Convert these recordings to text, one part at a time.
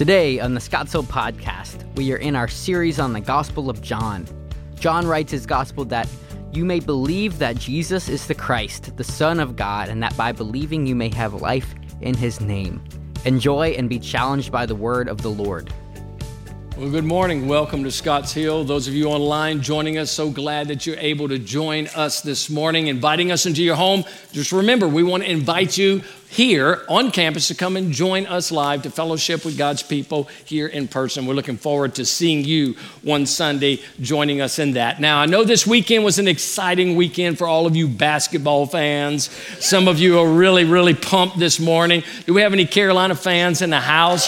Today on the Scottsdale Podcast, we are in our series on the Gospel of John. John writes his gospel that you may believe that Jesus is the Christ, the Son of God, and that by believing you may have life in his name. Enjoy and be challenged by the word of the Lord. Well, good morning. Welcome to Scotts Hill. Those of you online joining us, so glad that you're able to join us this morning, inviting us into your home. Just remember, we want to invite you here on campus to come and join us live to fellowship with God's people here in person. We're looking forward to seeing you one Sunday joining us in that. Now, I know this weekend was an exciting weekend for all of you basketball fans. Some of you are really, really pumped this morning. Do we have any Carolina fans in the house?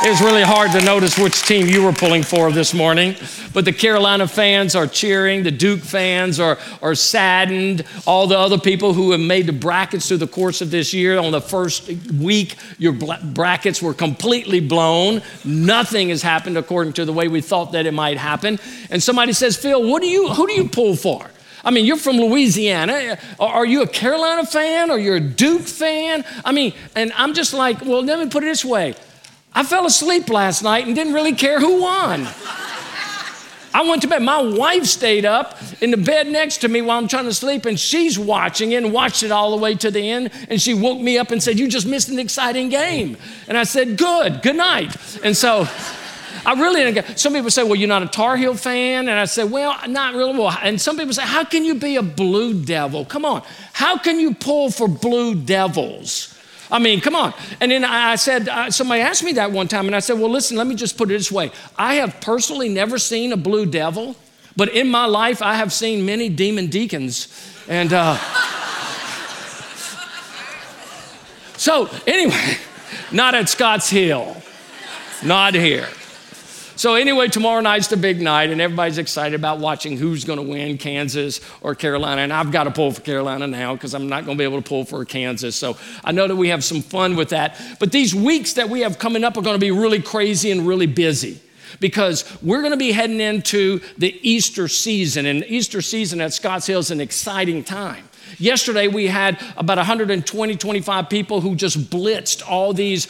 It's really hard to notice which team you were pulling for this morning, but the Carolina fans are cheering, the Duke fans are saddened, all the other people who have made the brackets through the course of this year. On the first week, your brackets were completely blown. Nothing has happened according to the way we thought that it might happen. And somebody says, Phil, who do you pull for? You're from Louisiana. Are you a Carolina fan? Or you're a Duke fan? And I'm just like, well, let me put it this way. I fell asleep last night and didn't really care who won. I went to bed. My wife stayed up in the bed next to me while I'm trying to sleep, and she's watching it and watched it all the way to the end. And she woke me up and said, "You just missed an exciting game." And I said, Good night. And so I really didn't get. Some people say, well, you're not a Tar Heel fan. And I said, well, not really. And some people say, how can you be a Blue Devil? Come on. How can you pull for Blue Devils? Come on. And then I said, somebody asked me that one time, and I said, well, listen, let me just put it this way. I have personally never seen a Blue Devil, but in my life, I have seen many Demon Deacons. And so anyway, not at Scotts Hill, not here. So anyway, tomorrow night's the big night, and everybody's excited about watching who's going to win, Kansas or Carolina. And I've got to pull for Carolina now because I'm not going to be able to pull for Kansas. So I know that we have some fun with that. But these weeks that we have coming up are going to be really crazy and really busy, because we're going to be heading into the Easter season. And Easter season at Scotts Hill is an exciting time. Yesterday, we had about 25 people who just blitzed all these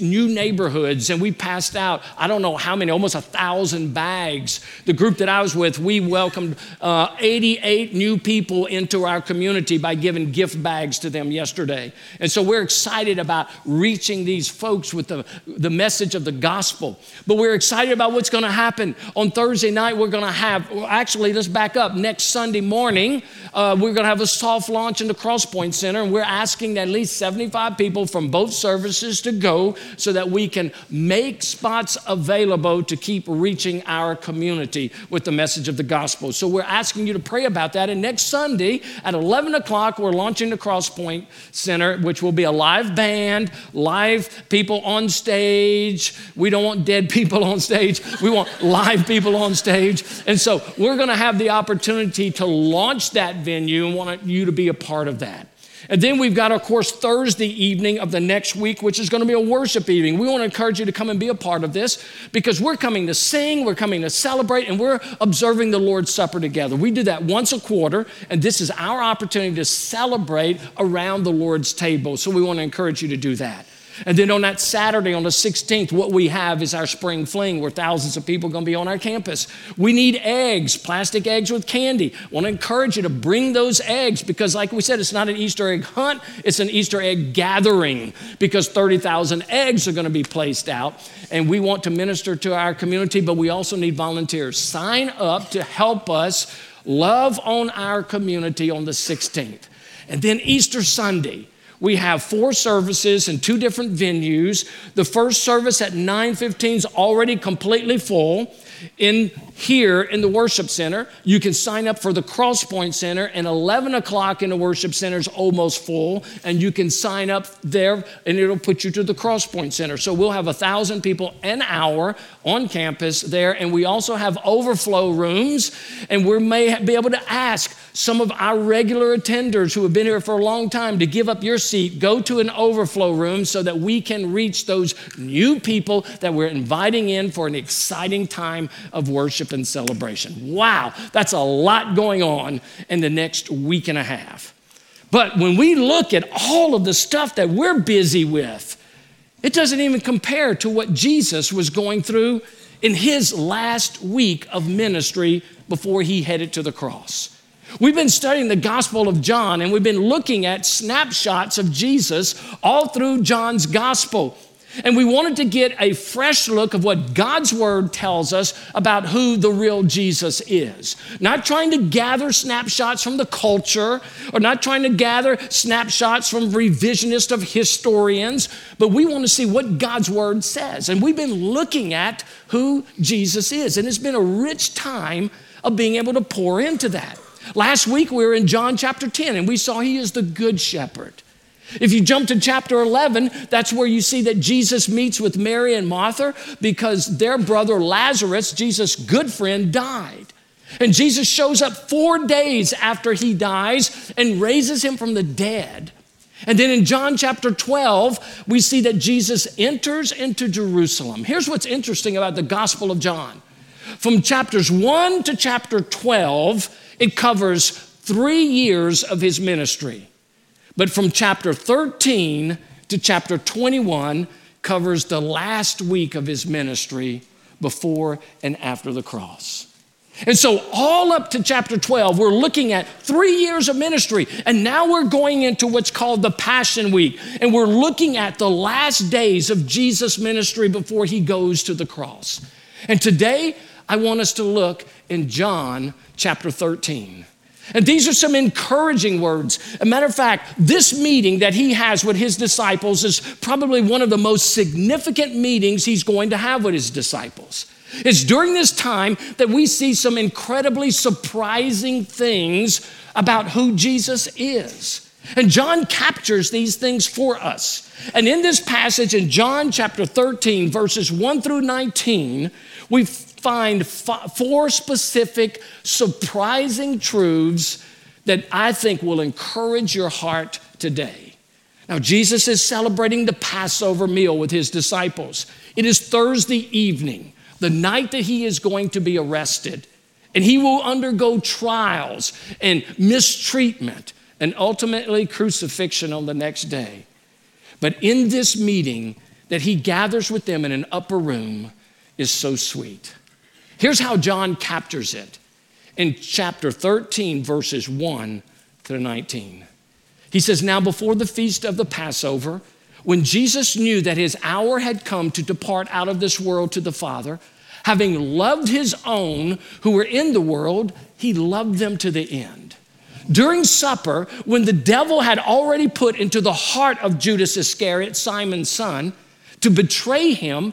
new neighborhoods, and we passed out, I don't know how many, almost 1,000 bags. The group that I was with, we welcomed 88 new people into our community by giving gift bags to them yesterday. And so we're excited about reaching these folks with the message of the gospel. But we're excited about what's going to happen. On Thursday night, we're going to have, let's back up. Next Sunday morning, we're going to have a soft launch in the Crosspoint Center, and we're asking at least 75 people from both services to go so that we can make spots available to keep reaching our community with the message of the gospel. So we're asking you to pray about that. And next Sunday at 11 o'clock, we're launching the Crosspoint Center, which will be a live band, live people on stage. We don't want dead people on stage. We want live people on stage. And so we're going to have the opportunity to launch that venue and want you to be a part of that. And then we've got, of course, Thursday evening of the next week, which is going to be a worship evening. We want to encourage you to come and be a part of this, because we're coming to sing, we're coming to celebrate, and we're observing the Lord's Supper together. We do that once a quarter, and this is our opportunity to celebrate around the Lord's table. So we want to encourage you to do that. And then on that Saturday, on the 16th, what we have is our spring fling, where thousands of people are going to be on our campus. We need eggs, plastic eggs with candy. I want to encourage you to bring those eggs, because like we said, it's not an Easter egg hunt. It's an Easter egg gathering, because 30,000 eggs are going to be placed out. And we want to minister to our community, but we also need volunteers. Sign up to help us love on our community on the 16th. And then Easter Sunday, we have four services in two different venues. The first service at 9:15 is already completely full. In here in the worship center, you can sign up for the Crosspoint Center, and 11 o'clock in the worship center is almost full, and you can sign up there, and it'll put you to the Crosspoint Center. So we'll have 1,000 people an hour on campus there, and we also have overflow rooms, and we may be able to ask some of our regular attenders who have been here for a long time to give up your seat, go to an overflow room so that we can reach those new people that we're inviting in for an exciting time of worship and celebration. Wow, that's a lot going on in the next week and a half. But when we look at all of the stuff that we're busy with, It doesn't even compare to what Jesus was going through in his last week of ministry before he headed to the cross. We've been studying the Gospel of John, and we've been looking at snapshots of Jesus all through John's Gospel. And we wanted to get a fresh look of what God's Word tells us about who the real Jesus is. Not trying to gather snapshots from the culture, or not trying to gather snapshots from revisionists of historians, but we want to see what God's Word says. And we've been looking at who Jesus is, and it's been a rich time of being able to pour into that. Last week, we were in John chapter 10, and we saw he is the Good Shepherd. If you jump to chapter 11, that's where you see that Jesus meets with Mary and Martha because their brother Lazarus, Jesus' good friend, died. And Jesus shows up 4 days after he dies and raises him from the dead. And then in John chapter 12, we see that Jesus enters into Jerusalem. Here's what's interesting about the Gospel of John. From chapters 1 to chapter 12, it covers 3 years of his ministry. But from chapter 13 to chapter 21 covers the last week of his ministry before and after the cross. And so all up to chapter 12, we're looking at 3 years of ministry. And now we're going into what's called the Passion Week. And we're looking at the last days of Jesus' ministry before he goes to the cross. And today, I want us to look in John chapter 13. And these are some encouraging words. As a matter of fact, this meeting that he has with his disciples is probably one of the most significant meetings he's going to have with his disciples. It's during this time that we see some incredibly surprising things about who Jesus is. And John captures these things for us. And in this passage in John chapter 13, verses 1 through 19, we find four specific surprising truths that I think will encourage your heart today. Now, Jesus is celebrating the Passover meal with his disciples. It is Thursday evening, the night that he is going to be arrested, and he will undergo trials and mistreatment and ultimately crucifixion on the next day. But in this meeting that he gathers with them in an upper room is so sweet. Here's how John captures it in chapter 13, verses 1 through 19. He says, "Now before the feast of the Passover, when Jesus knew that his hour had come to depart out of this world to the Father, having loved his own who were in the world, he loved them to the end. During supper, when the devil had already put into the heart of Judas Iscariot, Simon's son, to betray him,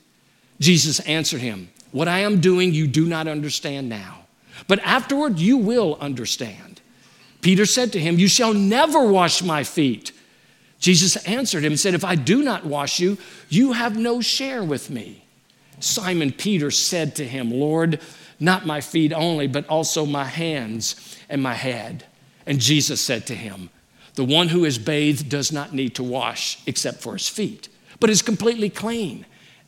Jesus answered him, 'What I am doing you do not understand now, but afterward you will understand.' Peter said to him, 'You shall never wash my feet.' Jesus answered him and said, 'If I do not wash you, you have no share with me.' Simon Peter said to him, 'Lord, not my feet only, but also my hands and my head.' And Jesus said to him, 'The one who is bathed does not need to wash except for his feet, but is completely clean.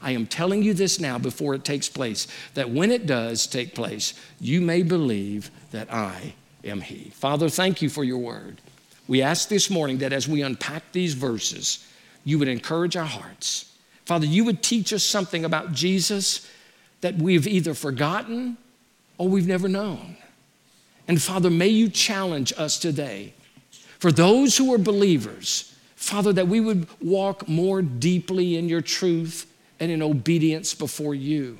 I am telling you this now before it takes place, that when it does take place, you may believe that I am he. Father, thank you for your word. We ask this morning that as we unpack these verses, you would encourage our hearts. Father, you would teach us something about Jesus that we've either forgotten or we've never known. And Father, may you challenge us today. For those who are believers, Father, that we would walk more deeply in your truth and in obedience before you.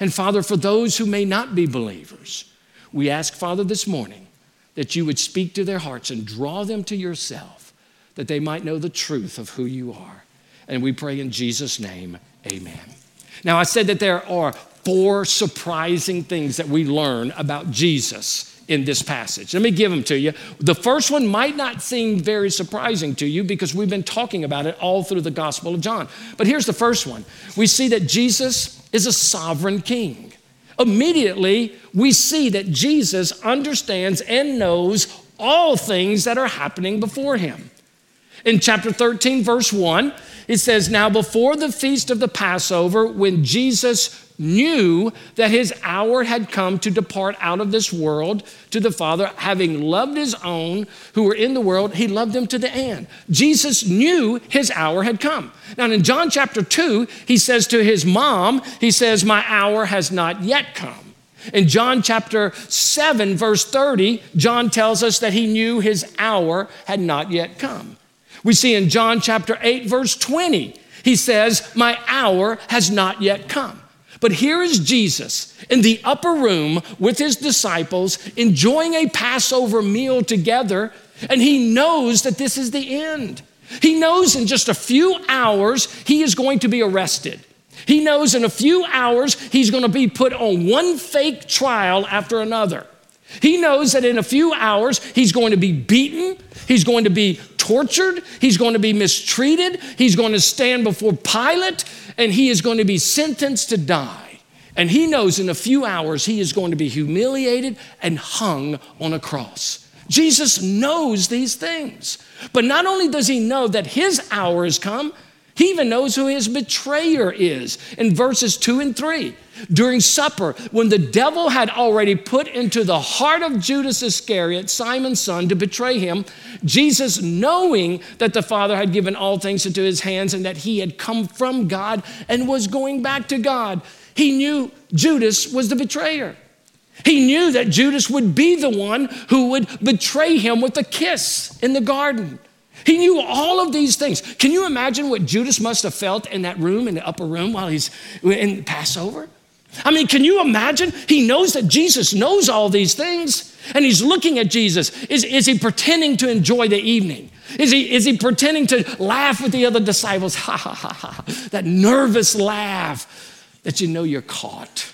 And Father, for those who may not be believers, we ask, Father, this morning that you would speak to their hearts and draw them to yourself, that they might know the truth of who you are. And we pray in Jesus' name, amen. Now, I said that there are four surprising things that we learn about Jesus in this passage. Let me give them to you. The first one might not seem very surprising to you because we've been talking about it all through the Gospel of John. But here's the first one. We see that Jesus is a sovereign king. Immediately, we see that Jesus understands and knows all things that are happening before him. In chapter 13, verse 1, it says, "Now before the feast of the Passover, when Jesus knew that his hour had come to depart out of this world to the Father, having loved his own who were in the world, he loved them to the end." Jesus knew his hour had come. Now in John chapter 2, he says to his mom, he says, "My hour has not yet come." In John chapter 7, verse 30, John tells us that he knew his hour had not yet come. We see in John chapter 8, verse 20, he says, "My hour has not yet come." But here is Jesus in the upper room with his disciples enjoying a Passover meal together, and he knows that this is the end. He knows in just a few hours he is going to be arrested. He knows in a few hours he's going to be put on one fake trial after another. He knows that in a few hours he's going to be beaten, he's going to be tortured, he's going to be mistreated, he's going to stand before Pilate, and he is going to be sentenced to die. And he knows in a few hours he is going to be humiliated and hung on a cross. Jesus knows these things. But not only does he know that his hour has come, he even knows who his betrayer is. In verses 2 and 3, during supper, when the devil had already put into the heart of Judas Iscariot, Simon's son, to betray him, Jesus, knowing that the Father had given all things into his hands and that he had come from God and was going back to God, he knew Judas was the betrayer. He knew that Judas would be the one who would betray him with a kiss in the garden. He knew all of these things. Can you imagine what Judas must have felt in that room, in the upper room, while he's in Passover? I mean, can you imagine? He knows that Jesus knows all these things, and he's looking at Jesus. Is he pretending to enjoy the evening? Is he pretending to laugh with the other disciples? Ha, ha, ha, ha. That nervous laugh that you know you're caught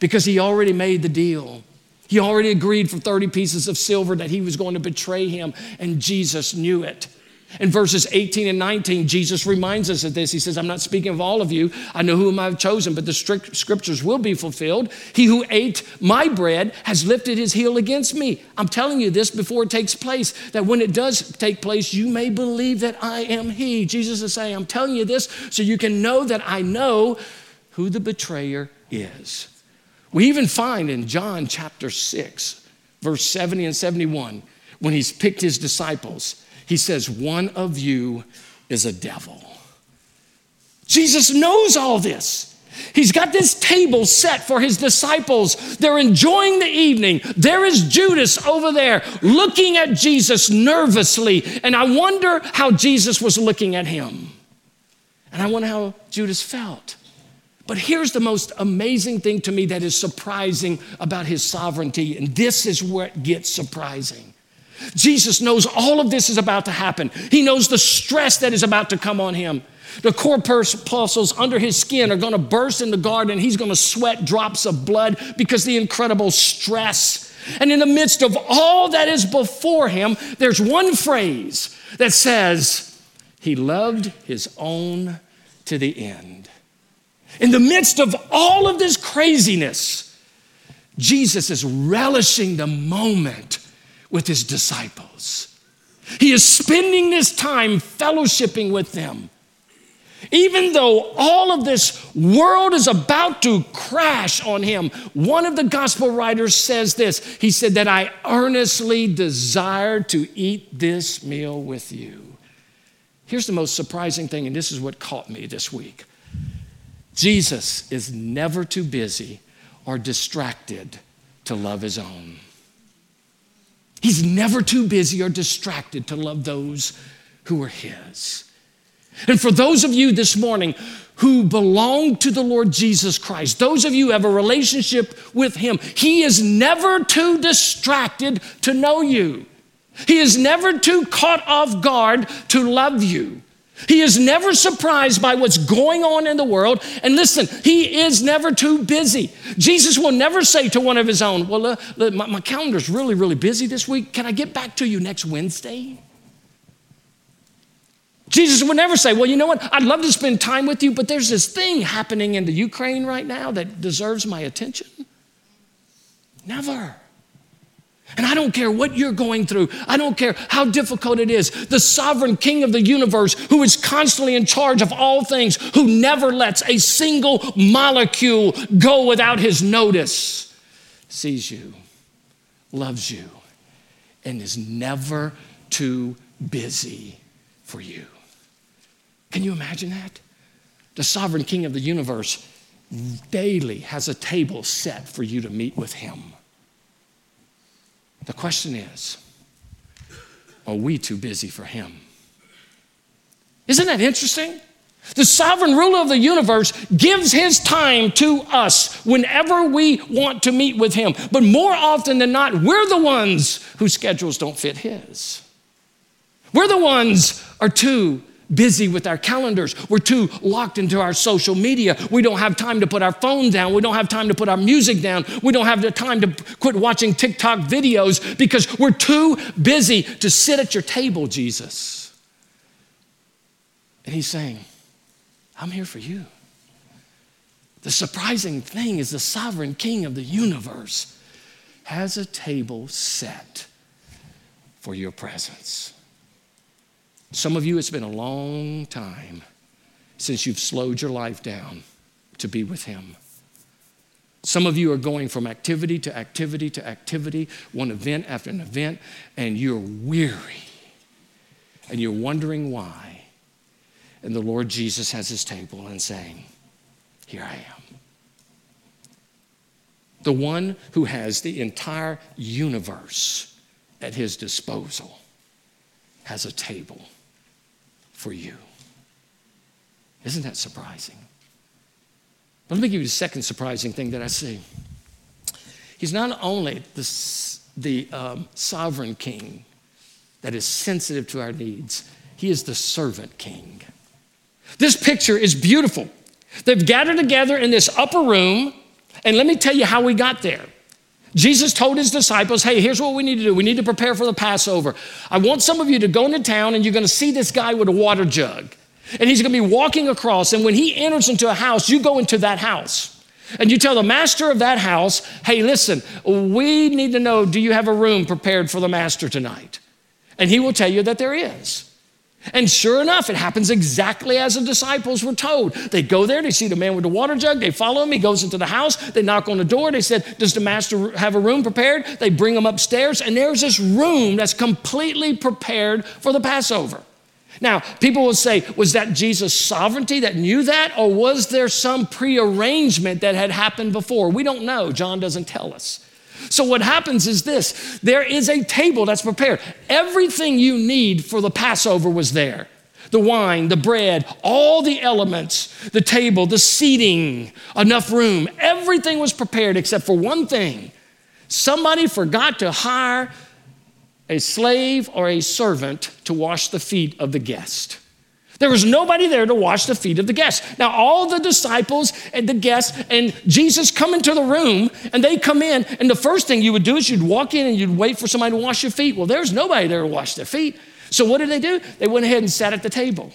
because he already made the deal. He already agreed for 30 pieces of silver that he was going to betray him, and Jesus knew it. In verses 18 and 19, Jesus reminds us of this. He says, "I'm not speaking of all of you. I know whom I've chosen, but the scriptures will be fulfilled. He who ate my bread has lifted his heel against me." I'm telling you this before it takes place, that when it does take place, you may believe that I am he. Jesus is saying, I'm telling you this so you can know that I know who the betrayer is. We even find in John chapter 6, verse 70 and 71, when he's picked his disciples, he says, "One of you is a devil." Jesus knows all this. He's got this table set for his disciples. They're enjoying the evening. There is Judas over there looking at Jesus nervously, and I wonder how Jesus was looking at him. And I wonder how Judas felt. But here's the most amazing thing to me that is surprising about his sovereignty, and this is where it gets surprising. Jesus knows all of this is about to happen. He knows the stress that is about to come on him. The corpuscles under his skin are going to burst in the garden. He's going to sweat drops of blood because of the incredible stress. And in the midst of all that is before him, there's one phrase that says, "He loved his own to the end." In the midst of all of this craziness, Jesus is relishing the moment with his disciples. He is spending this time fellowshipping with them. Even though all of this world is about to crash on him, one of the gospel writers says this. He said that I earnestly desire to eat this meal with you. Here's the most surprising thing, and this is what caught me this week. Jesus is never too busy or distracted to love his own. He's never too busy or distracted to love those who are his. And for those of you this morning who belong to the Lord Jesus Christ, those of you who have a relationship with him, he is never too distracted to know you. He is never too caught off guard to love you. He is never surprised by what's going on in the world. And listen, he is never too busy. Jesus will never say to one of his own, well, my calendar's really, really busy this week. Can I get back to you next Wednesday? Jesus would never say, well, you know what? I'd love to spend time with you, but there's this thing happening in the Ukraine right now that deserves my attention. Never. And I don't care what you're going through. I don't care how difficult it is. The sovereign King of the universe, who is constantly in charge of all things, who never lets a single molecule go without his notice, sees you, loves you, and is never too busy for you. Can you imagine that? The sovereign King of the universe daily has a table set for you to meet with him. The question is, are we too busy for him? Isn't that interesting? The sovereign ruler of the universe gives his time to us whenever we want to meet with him. But more often than not, we're the ones whose schedules don't fit his. We're the ones are too busy with our calendars. We're too locked into our social media. We don't have time to put our phone down. We don't have time to put our music down. We don't have the time to quit watching TikTok videos because we're too busy to sit at your table, Jesus. And he's saying, I'm here for you. The surprising thing is the sovereign King of the universe has a table set for your presence. Some of you, it's been a long time since you've slowed your life down to be with him. Some of you are going from activity to activity to activity, one event after an event, and you're weary, and you're wondering why. And the Lord Jesus has his table and saying, here I am. The one who has the entire universe at his disposal has a table for you. Isn't that surprising? But let me give you the second surprising thing that I see. He's not only the sovereign king that is sensitive to our needs, he is the servant king. This picture is beautiful. They've gathered together in this upper room, and let me tell you how we got there. Jesus told his disciples, hey, here's what we need to do. We need to prepare for the Passover. I want some of you to go into town, and you're going to see this guy with a water jug. And he's going to be walking across. And when he enters into a house, you go into that house. And you tell the master of that house, hey, listen, we need to know, do you have a room prepared for the master tonight? And he will tell you that there is. And sure enough, it happens exactly as the disciples were told. They go there, they see the man with the water jug, they follow him, he goes into the house, they knock on the door, they said, does the master have a room prepared? They bring him upstairs, and there's this room that's completely prepared for the Passover. Now, people will say, was that Jesus' sovereignty that knew that, or was there some prearrangement that had happened before? We don't know. John doesn't tell us. So what happens is this, there is a table that's prepared. Everything you need for the Passover was there. The wine, the bread, all the elements, the table, the seating, enough room. Everything was prepared except for one thing. Somebody forgot to hire a slave or a servant to wash the feet of the guest. There was nobody there to wash the feet of the guests. Now, all the disciples and the guests and Jesus come into the room, and they come in, and the first thing you would do is you'd walk in and you'd wait for somebody to wash your feet. Well, there's nobody there to wash their feet. So what did? They went ahead and sat at the table.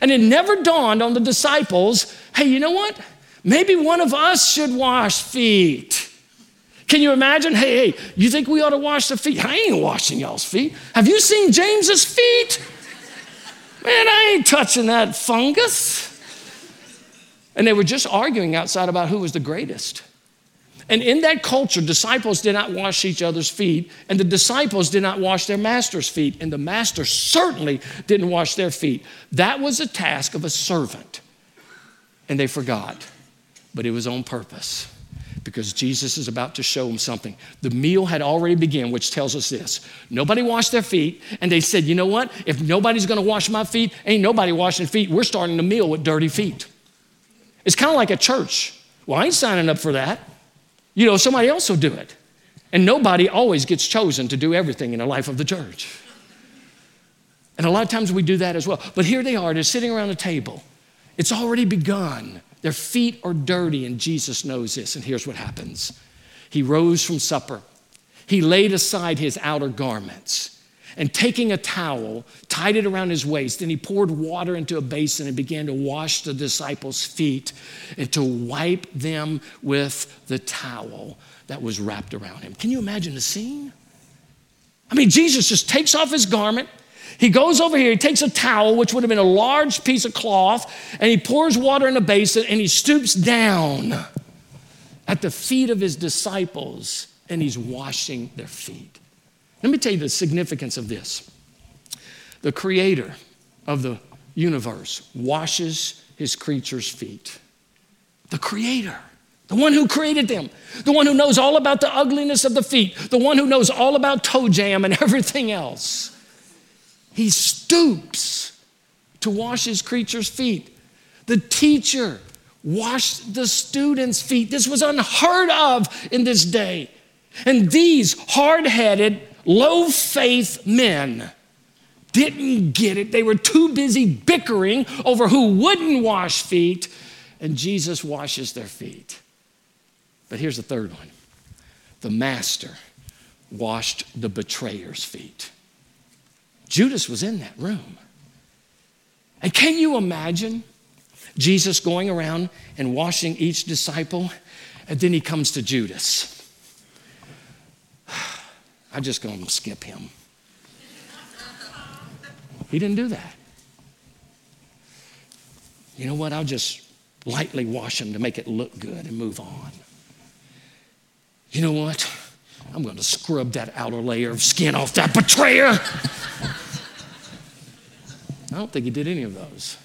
And it never dawned on the disciples, hey, you know what? Maybe one of us should wash feet. Can you imagine? Hey, you think we ought to wash the feet? I ain't washing y'all's feet. Have you seen James's feet? Man, I ain't touching that fungus. And they were just arguing outside about who was the greatest. And in that culture, disciples did not wash each other's feet, and the disciples did not wash their master's feet, and the master certainly didn't wash their feet. That was a task of a servant, and they forgot. But it was on purpose, because Jesus is about to show them something. The meal had already begun, which tells us this. Nobody washed their feet, and they said, you know what? If nobody's going to wash my feet, ain't nobody washing feet. We're starting the meal with dirty feet. It's kind of like a church. Well, I ain't signing up for that. You know, somebody else will do it. And nobody always gets chosen to do everything in the life of the church. And a lot of times we do that as well. But here they are, they're sitting around a table. It's already begun. Their feet are dirty, and Jesus knows this. And here's what happens. He rose from supper. He laid aside his outer garments, and taking a towel, tied it around his waist, and he poured water into a basin and began to wash the disciples' feet and to wipe them with the towel that was wrapped around him. Can you imagine the scene? I mean, Jesus just takes off his garment. He goes over here, he takes a towel, which would have been a large piece of cloth, and he pours water in a basin, and he stoops down at the feet of his disciples, and he's washing their feet. Let me tell you the significance of this. The creator of the universe washes his creatures' feet. The creator, the one who created them, the one who knows all about the ugliness of the feet, the one who knows all about toe jam and everything else. He stoops to wash his creatures' feet. The teacher washed the students' feet. This was unheard of in this day. And these hard-headed, low-faith men didn't get it. They were too busy bickering over who wouldn't wash feet, and Jesus washes their feet. But here's the third one. The master washed the betrayer's feet. Judas was in that room. And can you imagine Jesus going around and washing each disciple, and then he comes to Judas? I'm just going to skip him. He didn't do that. You know what? I'll just lightly wash him to make it look good and move on. You know what? I'm going to scrub that outer layer of skin off that betrayer. I don't think he did any of those.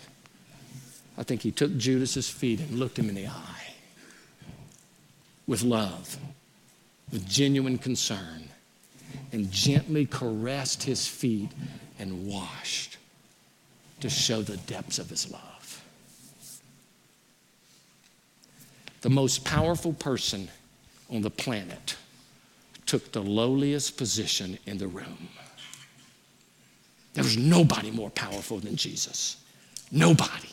I think he took Judas's feet and looked him in the eye with love, with genuine concern, and gently caressed his feet and washed to show the depths of his love. The most powerful person on the planet took the lowliest position in the room. There was nobody more powerful than Jesus. Nobody.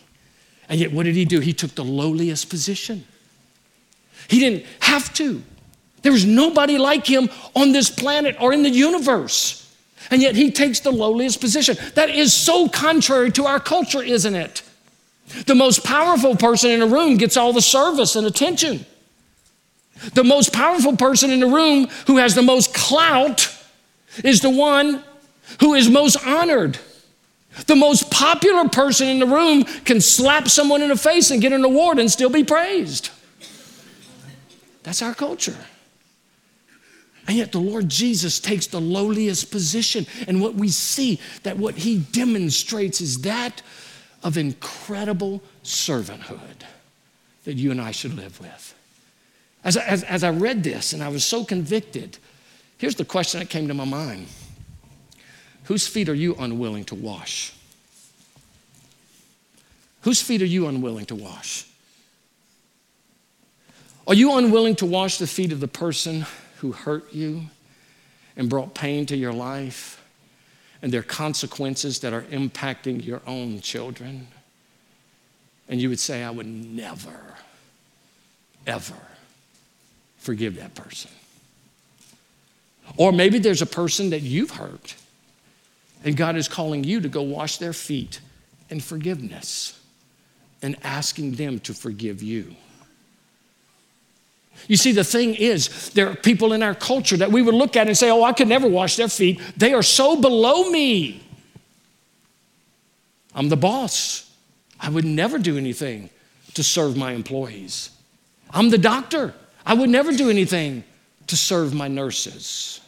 And yet what did he do? He took the lowliest position. He didn't have to. There was nobody like him on this planet or in the universe. And yet he takes the lowliest position. That is so contrary to our culture, isn't it? The most powerful person in a room gets all the service and attention. The most powerful person in the room who has the most clout is the one who is most honored. The most popular person in the room can slap someone in the face and get an award and still be praised. That's our culture. And yet the Lord Jesus takes the lowliest position. And what we see, that what he demonstrates is that of incredible servanthood that you and I should live with. As I read this, and I was so convicted, here's the question that came to my mind. Whose feet are you unwilling to wash? Whose feet are you unwilling to wash? Are you unwilling to wash the feet of the person who hurt you and brought pain to your life and their consequences that are impacting your own children? And you would say, I would never, ever forgive that person. Or maybe there's a person that you've hurt and God is calling you to go wash their feet in forgiveness and asking them to forgive you. You see, the thing is, there are people in our culture that we would look at and say, oh, I could never wash their feet. They are so below me. I'm the boss. I would never do anything to serve my employees. I'm the doctor. I would never do anything to serve my nurses.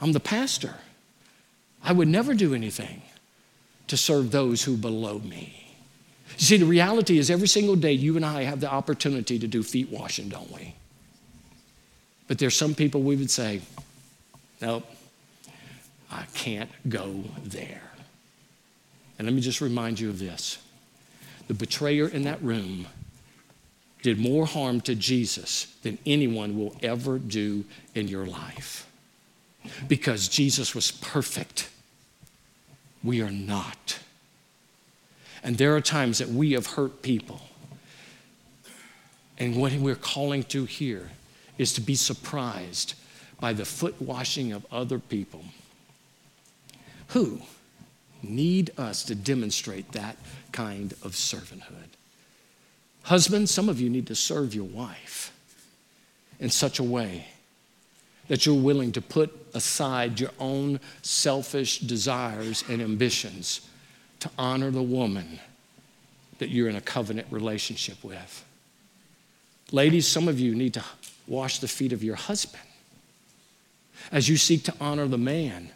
I'm the pastor. I would never do anything to serve those who below me. You see, the reality is every single day you and I have the opportunity to do feet washing, don't we? But there's some people we would say, nope, I can't go there. And let me just remind you of this. The betrayer in that room did more harm to Jesus than anyone will ever do in your life. Because Jesus was perfect. We are not. And there are times that we have hurt people. And what we're calling to here is to be surprised by the foot washing of other people who need us to demonstrate that kind of servanthood. Husbands, some of you need to serve your wife in such a way that you're willing to put aside your own selfish desires and ambitions to honor the woman that you're in a covenant relationship with. Ladies, some of you need to wash the feet of your husband as you seek to honor the man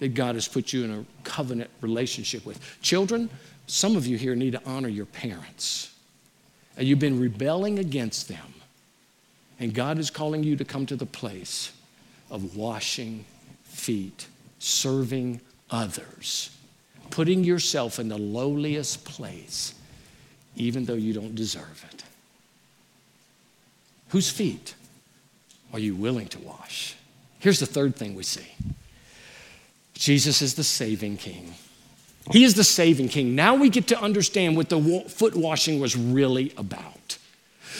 that God has put you in a covenant relationship with. Children, some of you here need to honor your parents. And you've been rebelling against them. And God is calling you to come to the place of washing feet, serving others, putting yourself in the lowliest place, even though you don't deserve it. Whose feet are you willing to wash? Here's the third thing we see. Jesus is the saving king. He is the saving king. Now we get to understand what the foot washing was really about.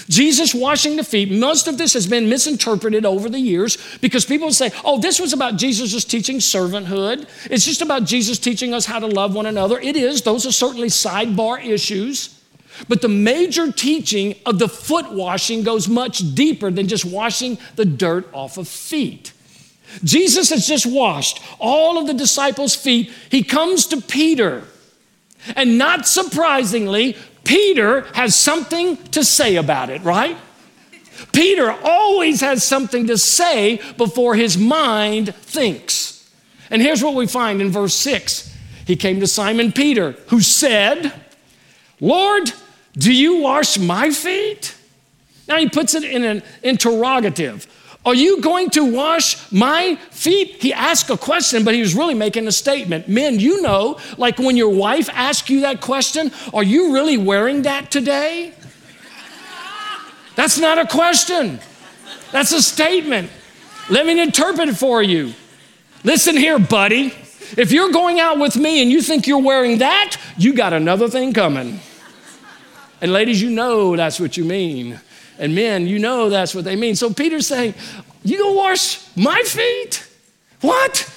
Jesus washing the feet. Most of this has been misinterpreted over the years because people say, oh, this was about Jesus just teaching servanthood. It's just about Jesus teaching us how to love one another. It is. Those are certainly sidebar issues. But the major teaching of the foot washing goes much deeper than just washing the dirt off of feet. Jesus has just washed all of the disciples' feet. He comes to Peter. And not surprisingly, Peter has something to say about it, right? Peter always has something to say before his mind thinks. And here's what we find in verse 6. He came to Simon Peter, who said, Lord, do you wash my feet? Now he puts it in an interrogative. Are you going to wash my feet? He asked a question, but he was really making a statement. Men, you know, like when your wife asks you that question, are you really wearing that today? That's not a question. That's a statement. Let me interpret it for you. Listen here, buddy. If you're going out with me and you think you're wearing that, you got another thing coming. And ladies, you know that's what you mean. And men, you know that's what they mean. So Peter's saying, you gonna wash my feet? What?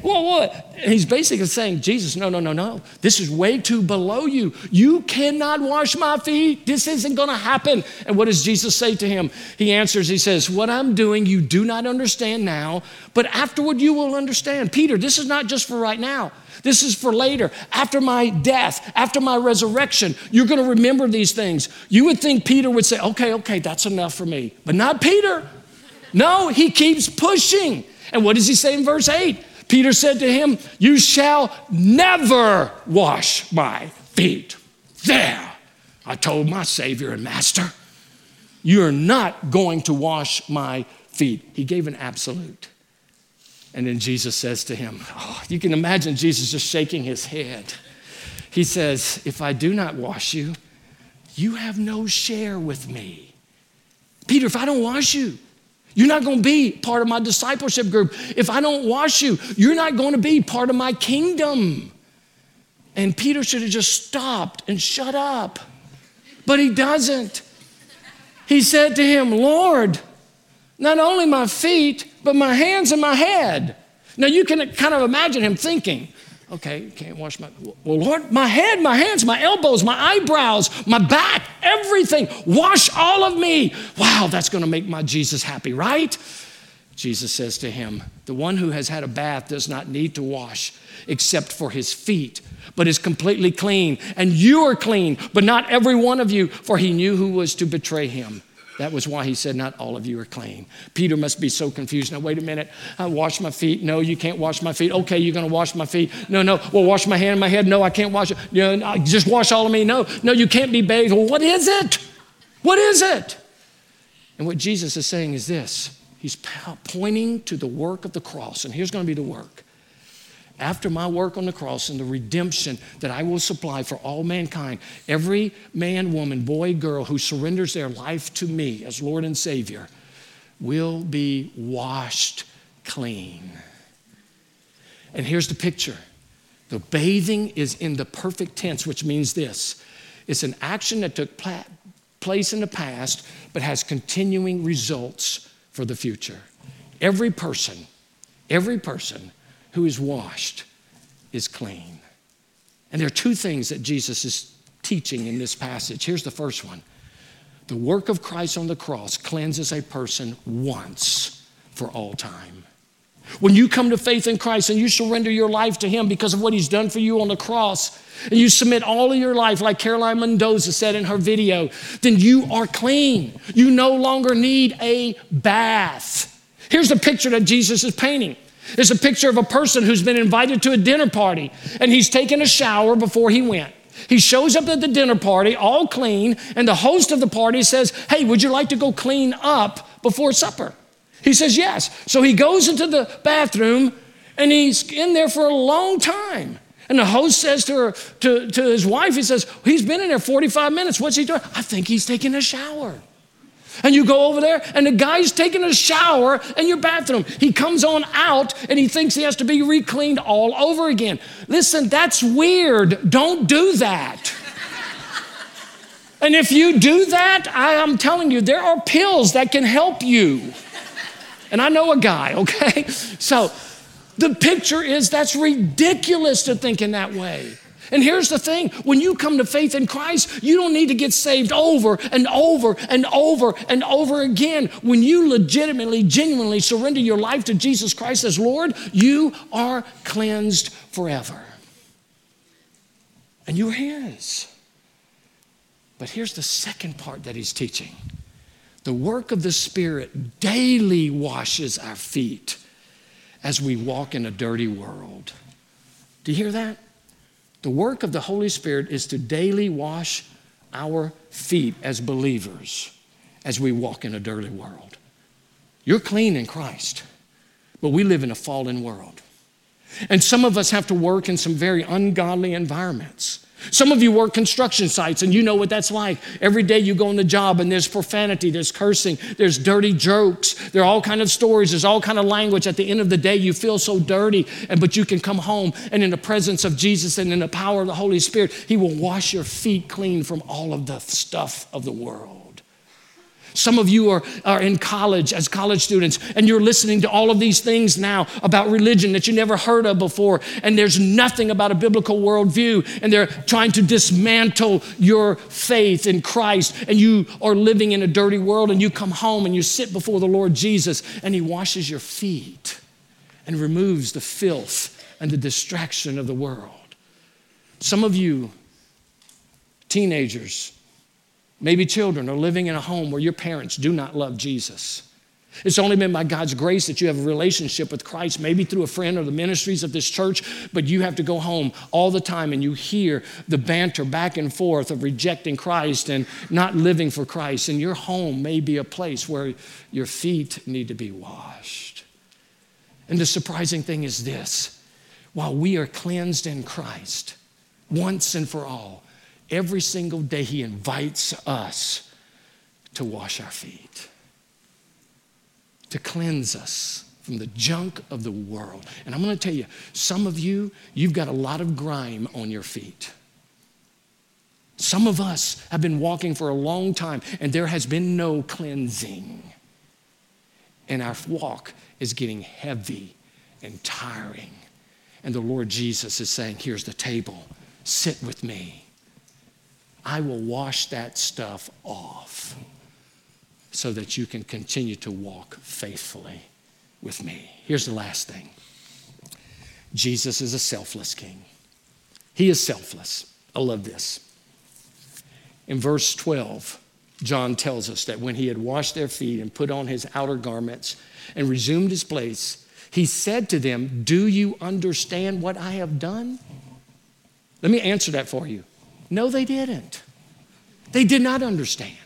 What? And he's basically saying, Jesus, no. This is way too below you. You cannot wash my feet. This isn't gonna happen. And what does Jesus say to him? He answers, he says, what I'm doing you do not understand now, but afterward you will understand. Peter, this is not just for right now. This is for later. After my death, after my resurrection, you're going to remember these things. You would think Peter would say, okay, that's enough for me. But not Peter. No, he keeps pushing. And what does he say in verse 8? Peter said to him, you shall never wash my feet. There, I told my Savior and Master, you're not going to wash my feet. He gave an absolute. And then Jesus says to him, you can imagine Jesus just shaking his head. He says, if I do not wash you, you have no share with me. Peter, if I don't wash you, you're not going to be part of my discipleship group. If I don't wash you, you're not going to be part of my kingdom. And Peter should have just stopped and shut up. But he doesn't. He said to him, Lord, not only my feet, but my hands and my head. Now you can kind of imagine him thinking, okay, you can't wash well, Lord, my head, my hands, my elbows, my eyebrows, my back, everything. Wash all of me. Wow, that's gonna make my Jesus happy, right? Jesus says to him, the one who has had a bath does not need to wash except for his feet, but is completely clean. And you are clean, but not every one of you, for he knew who was to betray him. That was why he said, not all of you are clean. Peter must be so confused. Now, wait a minute. I wash my feet. No, you can't wash my feet. Okay, you're going to wash my feet. No. Well, wash my hand and my head. No, I can't wash it. You know, just wash all of me. No, you can't be bathed. Well, what is it? What is it? And what Jesus is saying is this. He's pointing to the work of the cross. And here's going to be the work. After my work on the cross and the redemption that I will supply for all mankind, every man, woman, boy, girl who surrenders their life to me as Lord and Savior will be washed clean. And here's the picture. The bathing is in the perfect tense, which means this. It's an action that took place in the past but has continuing results for the future. Every person who is washed is clean. And there are two things that Jesus is teaching in this passage. Here's the first one. The work of Christ on the cross cleanses a person once for all time. When you come to faith in Christ and you surrender your life to him because of what he's done for you on the cross, and you submit all of your life, like Caroline Mendoza said in her video, then you are clean. You no longer need a bath. Here's the picture that Jesus is painting. It's a picture of a person who's been invited to a dinner party, and he's taken a shower before he went. He shows up at the dinner party, all clean, and the host of the party says, hey, would you like to go clean up before supper? He says, yes. So he goes into the bathroom, and he's in there for a long time. And the host says to his wife, he says, he's been in there 45 minutes. What's he doing? I think he's taking a shower. And you go over there, and the guy's taking a shower in your bathroom. He comes on out, and he thinks he has to be re-cleaned all over again. Listen, that's weird. Don't do that. And if you do that, I'm telling you, there are pills that can help you. And I know a guy, okay? So the picture is that's ridiculous to think in that way. And here's the thing, when you come to faith in Christ, you don't need to get saved over and over and over and over again. When you legitimately, genuinely surrender your life to Jesus Christ as Lord, you are cleansed forever. And you're his. But here's the second part that he's teaching. The work of the Spirit daily washes our feet as we walk in a dirty world. Do you hear that? The work of the Holy Spirit is to daily wash our feet as believers as we walk in a dirty world. You're clean in Christ, but we live in a fallen world. And some of us have to work in some very ungodly environments. Some of you work construction sites, and you know what that's like. Every day you go on the job, and there's profanity, there's cursing, there's dirty jokes. There are all kinds of stories. There's all kinds of language. At the end of the day, you feel so dirty, but you can come home, and in the presence of Jesus and in the power of the Holy Spirit, he will wash your feet clean from all of the stuff of the world. Some of you are in college as college students, and you're listening to all of these things now about religion that you never heard of before, and there's nothing about a biblical worldview, and they're trying to dismantle your faith in Christ, and you are living in a dirty world, and you come home and you sit before the Lord Jesus, and he washes your feet and removes the filth and the distraction of the world. Some of you, teenagers, maybe children, are living in a home where your parents do not love Jesus. It's only been by God's grace that you have a relationship with Christ, maybe through a friend or the ministries of this church, but you have to go home all the time and you hear the banter back and forth of rejecting Christ and not living for Christ. And your home may be a place where your feet need to be washed. And the surprising thing is this. While we are cleansed in Christ once and for all, every single day he invites us to wash our feet, to cleanse us from the junk of the world. And I'm going to tell you, some of you, you've got a lot of grime on your feet. Some of us have been walking for a long time, and there has been no cleansing. And our walk is getting heavy and tiring. And the Lord Jesus is saying, here's the table. Sit with me. I will wash that stuff off so that you can continue to walk faithfully with me. Here's the last thing. Jesus is a selfless king. He is selfless. I love this. In verse 12, John tells us that when he had washed their feet and put on his outer garments and resumed his place, he said to them, "Do you understand what I have done?" Let me answer that for you. No, they didn't. They did not understand.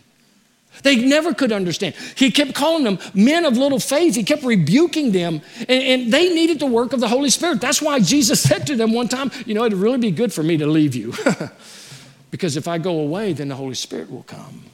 They never could understand. He kept calling them men of little faith. He kept rebuking them, and they needed the work of the Holy Spirit. That's why Jesus said to them one time, "You know, it'd really be good for me to leave you because if I go away, then the Holy Spirit will come."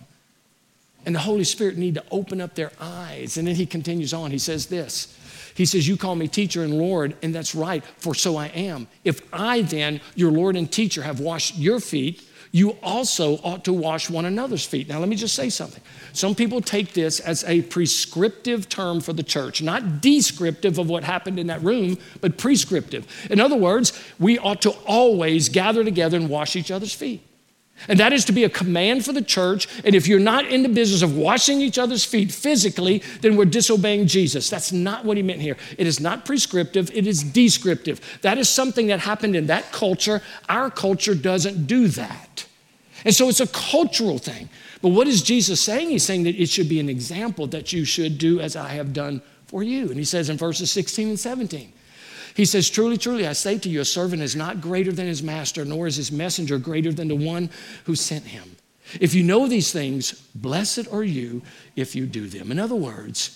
And the Holy Spirit need to open up their eyes. And then he continues on. He says this. He says, "You call me teacher and Lord, and that's right, for so I am. If I then, your Lord and teacher, have washed your feet, you also ought to wash one another's feet." Now, let me just say something. Some people take this as a prescriptive term for the church, not descriptive of what happened in that room, but prescriptive. In other words, we ought to always gather together and wash each other's feet. And that is to be a command for the church. And if you're not in the business of washing each other's feet physically, then we're disobeying Jesus. That's not what he meant here. It is not prescriptive. It is descriptive. That is something that happened in that culture. Our culture doesn't do that. And so it's a cultural thing. But what is Jesus saying? He's saying that it should be an example that you should do as I have done for you. And he says in verses 16 and 17, he says, "Truly, truly, I say to you, a servant is not greater than his master, nor is his messenger greater than the one who sent him. If you know these things, blessed are you if you do them." In other words,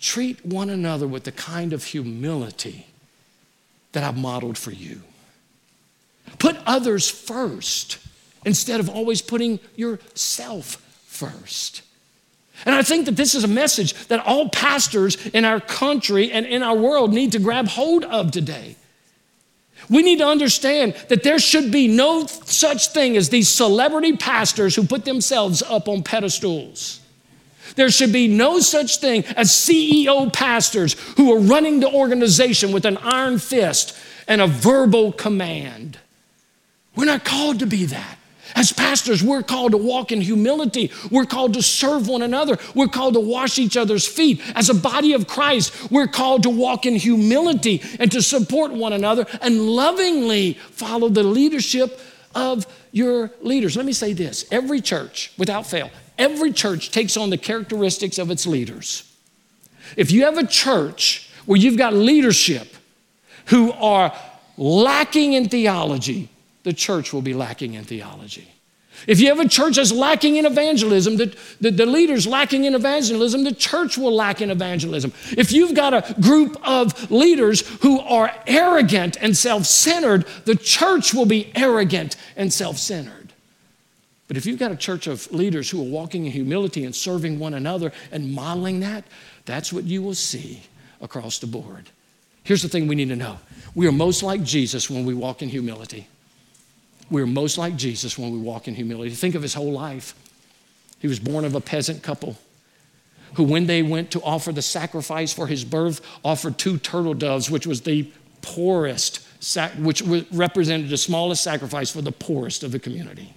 treat one another with the kind of humility that I've modeled for you. Put others first instead of always putting yourself first. And I think that this is a message that all pastors in our country and in our world need to grab hold of today. We need to understand that there should be no such thing as these celebrity pastors who put themselves up on pedestals. There should be no such thing as CEO pastors who are running the organization with an iron fist and a verbal command. We're not called to be that. As pastors, we're called to walk in humility. We're called to serve one another. We're called to wash each other's feet. As a body of Christ, we're called to walk in humility and to support one another and lovingly follow the leadership of your leaders. Let me say this. Every church, without fail, every church takes on the characteristics of its leaders. If you have a church where you've got leadership who are lacking in theology, the church will be lacking in theology. If you have a church that's lacking in evangelism, the leader's lacking in evangelism, the church will lack in evangelism. If you've got a group of leaders who are arrogant and self-centered, the church will be arrogant and self-centered. But if you've got a church of leaders who are walking in humility and serving one another and modeling that, that's what you will see across the board. Here's the thing we need to know. We are most like Jesus when we walk in humility. We're most like Jesus when we walk in humility. Think of his whole life. He was born of a peasant couple who, when they went to offer the sacrifice for his birth, offered 2 turtle doves, which was the poorest, which represented the smallest sacrifice for the poorest of the community.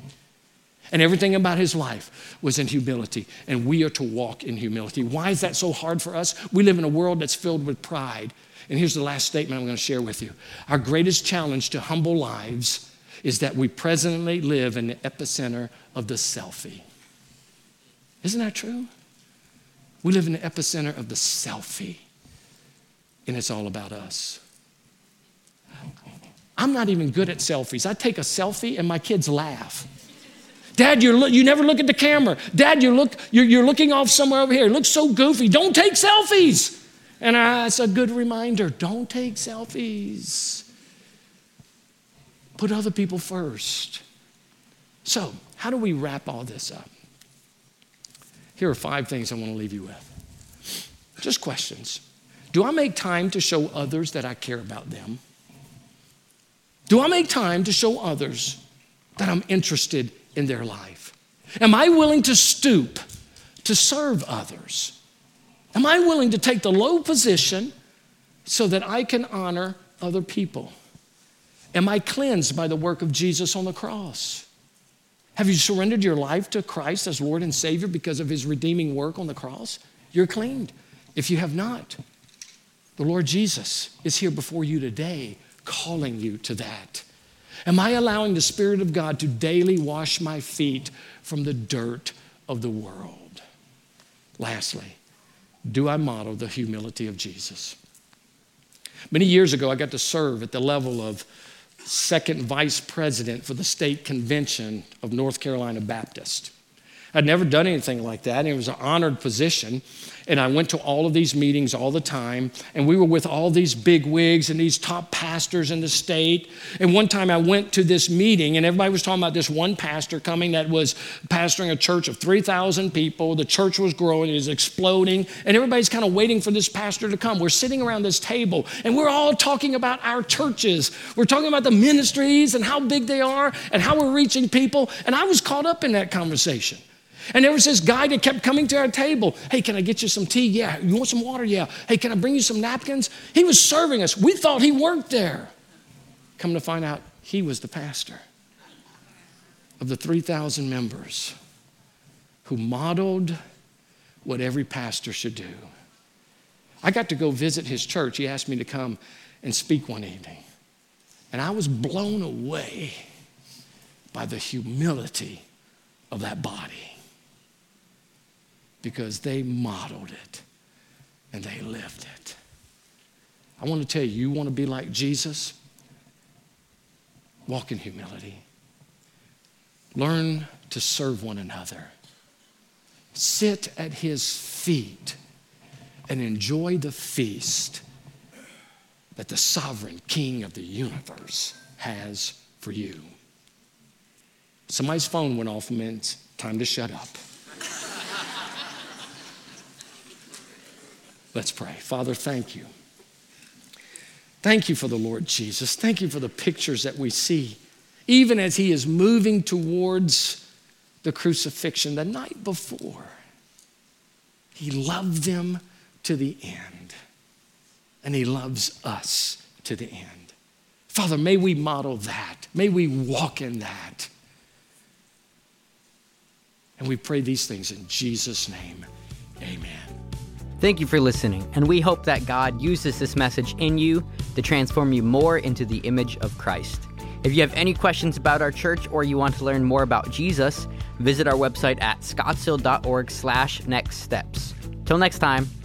And everything about his life was in humility, and we are to walk in humility. Why is that so hard for us? We live in a world that's filled with pride. And here's the last statement I'm going to share with you. Our greatest challenge to humble lives is that we presently live in the epicenter of the selfie. Isn't that true? We live in the epicenter of the selfie, and it's all about us. I'm not even good at selfies. I take a selfie, and my kids laugh. Dad, you never look at the camera. Dad, you're looking off somewhere over here. It looks so goofy. Don't take selfies. And it's a good reminder. Don't take selfies. Put other people first. So, how do we wrap all this up? Here are 5 things I want to leave you with. Just questions. Do I make time to show others that I care about them? Do I make time to show others that I'm interested in their life? Am I willing to stoop to serve others? Am I willing to take the low position so that I can honor other people? Am I cleansed by the work of Jesus on the cross? Have you surrendered your life to Christ as Lord and Savior because of his redeeming work on the cross? You're cleaned. If you have not, The Lord Jesus is here before you today, calling you to that. Am I allowing the Spirit of God to daily wash my feet from the dirt of the world? Lastly, do I model the humility of Jesus? Many years ago, I got to serve at the level of second vice president for the state convention of North Carolina Baptist. I'd never done anything like that, and it was an honored position. And I went to all of these meetings all the time, and we were with all these big wigs and these top pastors in the state. And one time I went to this meeting, and everybody was talking about this one pastor coming that was pastoring a church of 3,000 people. The church was growing, it was exploding, and everybody's kind of waiting for this pastor to come. We're sitting around this table, and we're all talking about our churches. We're talking about the ministries and how big they are and how we're reaching people, and I was caught up in that conversation. And there was this guy that kept coming to our table. Hey, can I get you some tea? Yeah. You want some water? Yeah. Hey, can I bring you some napkins? He was serving us. We thought he worked there. Come to find out, he was the pastor of the 3,000 members who modeled what every pastor should do. I got to go visit his church. He asked me to come and speak one evening. And I was blown away by the humility of that body, because they modeled it and they lived it. I want to tell you, you want to be like Jesus? Walk in humility. Learn to serve one another. Sit at his feet and enjoy the feast that the sovereign King of the universe has for you. Somebody's phone went off, and it's time to shut up. Let's pray. Father, thank you. Thank you for the Lord Jesus. Thank you for the pictures that we see, even as he is moving towards the crucifixion the night before. He loved them to the end, and he loves us to the end. Father, may we model that. May we walk in that. And we pray these things in Jesus' name. Amen. Thank you for listening, and we hope that God uses this message in you to transform you more into the image of Christ. If you have any questions about our church or you want to learn more about Jesus, visit our website at scottsdale.org/nextsteps. Till next time.